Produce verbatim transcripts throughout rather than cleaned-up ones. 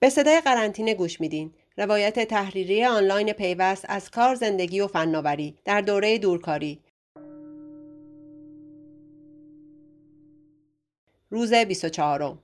به صدای قرنطینه گوش میدین. روایت تحریری آنلاین پیوست از کار، زندگی و فناوری در دوره دورکاری. روز بیست و چهارم.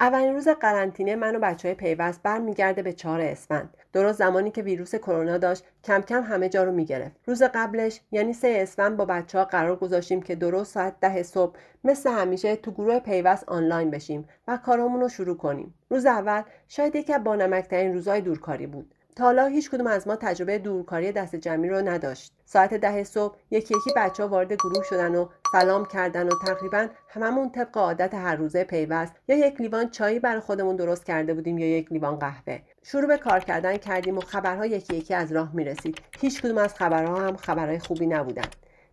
اولین روز قرنطینه من و بچهای پیوست برمیگرده به چهار اسفند، درست زمانی که ویروس کرونا داشت کم کم همه جا رو میگرفت. روز قبلش یعنی سه اسفند با بچه‌ها قرار گذاشتیم که درست ساعت ده صبح مثل همیشه تو گروه پیوست آنلاین بشیم و کارامون رو شروع کنیم. روز اول شاید یکی از بانمک‌ترین روزهای دورکاری بود. تا حالا هیچ کدوم از ما تجربه دورکاری دست جمعی رو نداشت. ساعت ده صبح یکی یکی بچه‌ها وارد گروه شدن و سلام کردن و تقریبا هممون طبق عادت هر روزه پیوست یا یک لیوان چای برای خودمون درست کرده بودیم یا یک لیوان قهوه. شروع به کار کردن کردیم و خبرها یکی یکی از راه می‌رسید. هیچ کدوم از خبرها هم خبرهای خوبی نبودن.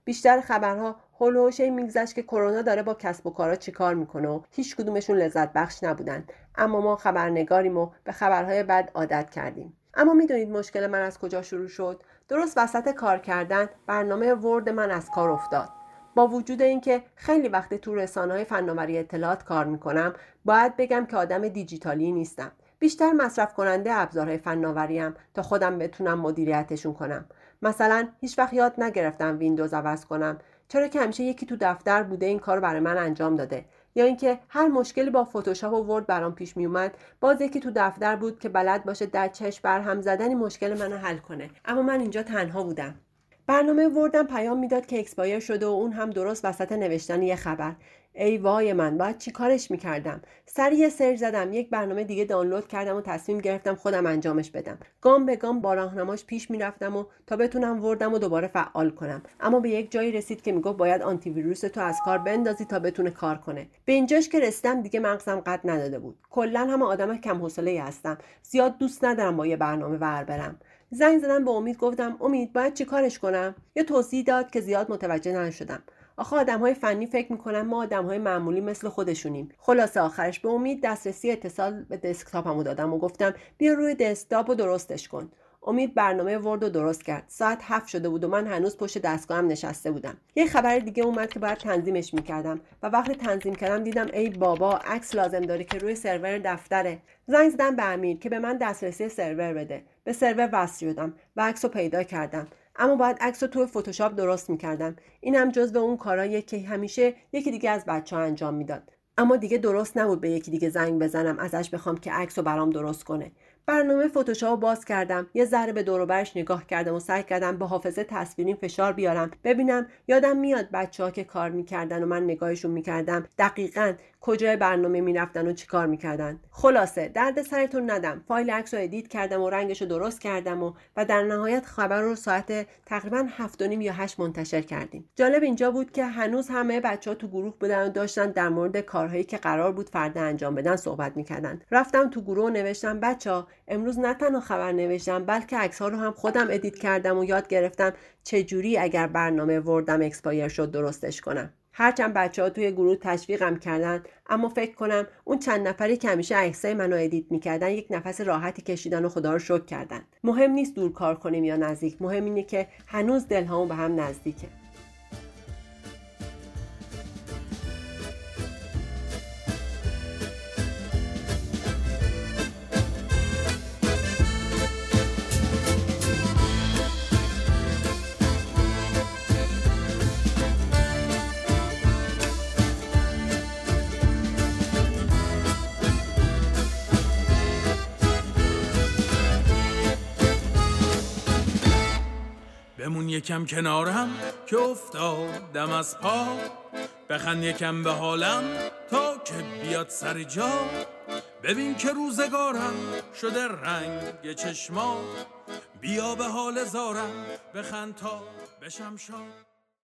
بیشتر خبرها هول و هوش این میگذشت که کرونا داره با کسب و کارا چیکار میکنه و هیچ کدومشون لذت بخش نبودن. اما ما خبرنگاریم و به خبرهای بد عادت کردیم. اما میدونید مشکل من از کجا شروع شد؟ درست وسط کار کردن برنامه ورد من از کار افتاد. با وجود اینکه خیلی وقت تو رسانه‌های فناوری اطلاعات کار میکنم، باید بگم که آدم دیجیتالی نیستم. بیشتر مصرف کننده ابزارهای فناوریم تا خودم بتونم مدیریتشون کنم. مثلا هیچ وقت یاد نگرفتم ویندوز عوض کنم، چرا که همیشه یکی تو دفتر بوده این کارو برای من انجام داده. یا اینکه هر مشکلی با فتوشاپ و ورد برام پیش می اومد، باز یکی تو دفتر بود که بلد باشه در چش بر هم زدن مشکل منو حل کنه. اما من اینجا تنها بودم. برنامه وردم پیام میداد که اکسپایر شده و اون هم درست وسط نوشتن یه خبر. ای وای من، باید چی کارش میکردم؟ سریع سرچ زدم، یک برنامه دیگه دانلود کردم و تصمیم گرفتم خودم انجامش بدم. گام به گام با راهنماش پیش میرفتم و تا بتونم وردم و دوباره فعال کنم. اما به یک جایی رسید که میگفت باید آنتی ویروس تو از کار بندازی تا بتونه کار کنه. به اینجاش که رسیدم دیگه مغزم قد نداده بود. کلا هم آدم کم حوصله‌ای هستم، زیاد دوست ندارم با یه برنامه ور برم. زنگ زدم به امید، گفتم امید باید چی کارش کنم؟ یه توضیح داد که زیاد متوجه نشدم. آخه آدم‌های فنی فکر می‌کنن ما آدم‌های معمولی مثل خودشونیم. خلاصه آخرش به امید دسترسی اتصال به دسکتاپمو دادم و گفتم بیا روی دسکتاپو درستش کن. امید برنامه وردو درست کرد. ساعت هفت شده بود و من هنوز پشت دستگاهم نشسته بودم. یه خبر دیگه اومد که باید تنظیمش می‌کردم و وقتی تنظیم کردم دیدم ای بابا، عکس لازم داره که روی سرور دفتره. زنگ زدم به امیر که به من دسترسی سرور بده. به سرور وصل شدم و عکسو پیدا کردم. اما باید عکس رو توی فتوشاپ درست میکردم. این هم جزو اون کاراییه که همیشه یکی دیگه از بچه‌ها انجام میداد. اما دیگه درست نبود به یکی دیگه زنگ بزنم ازش بخوام که عکس رو برام درست کنه. برنامه فتوشاپ باز کردم، یه ذره به دور و برش نگاه کردم و سعی کردم به حافظه تصویریم فشار بیارم ببینم یادم میاد بچه‌ها که کار میکردن و من نگاهشون میکردم دقیقاً کجای برنامه میرفتن و چیکار میکردن. خلاصه درد سرتون ندم، فایل عکس رو ادیت کردم و رنگش رو درست کردم و و در نهایت خبر رو ساعت تقریباً هفت و نیم یا هشت منتشر کردیم. جالب اینجا بود که هنوز همه بچه‌ها تو گروه بودن و داشتن در مورد کارهایی که قرار بود فردا انجام بدن صحبت میکردن. رفتم تو گروه نوشتم بچه‌ها امروز نه تنها خبر نوشتم بلکه عکس‌ها رو هم خودم ادیت کردم و یاد گرفتم چجوری اگر برنامه وردم اکسپایر شد درستش کنم. هرچند بچه‌ها توی گروه تشویقم کردن، اما فکر کنم اون چند نفری که همیشه عکسای منو ادیت می‌کردن یک نفس راحتی کشیدن و خدا رو شکر کردن. مهم نیست دور کار کنیم یا نزدیک، مهم اینه که هنوز دل‌هامون به هم نزدیکه. بمون یکم کنارم که افتادم از پا، بخند یکم به حالم تا که بیاد سر جا. ببین که روزگارم شده رنگ چشما، بیا به حال زارم بخند تا بشم شاد.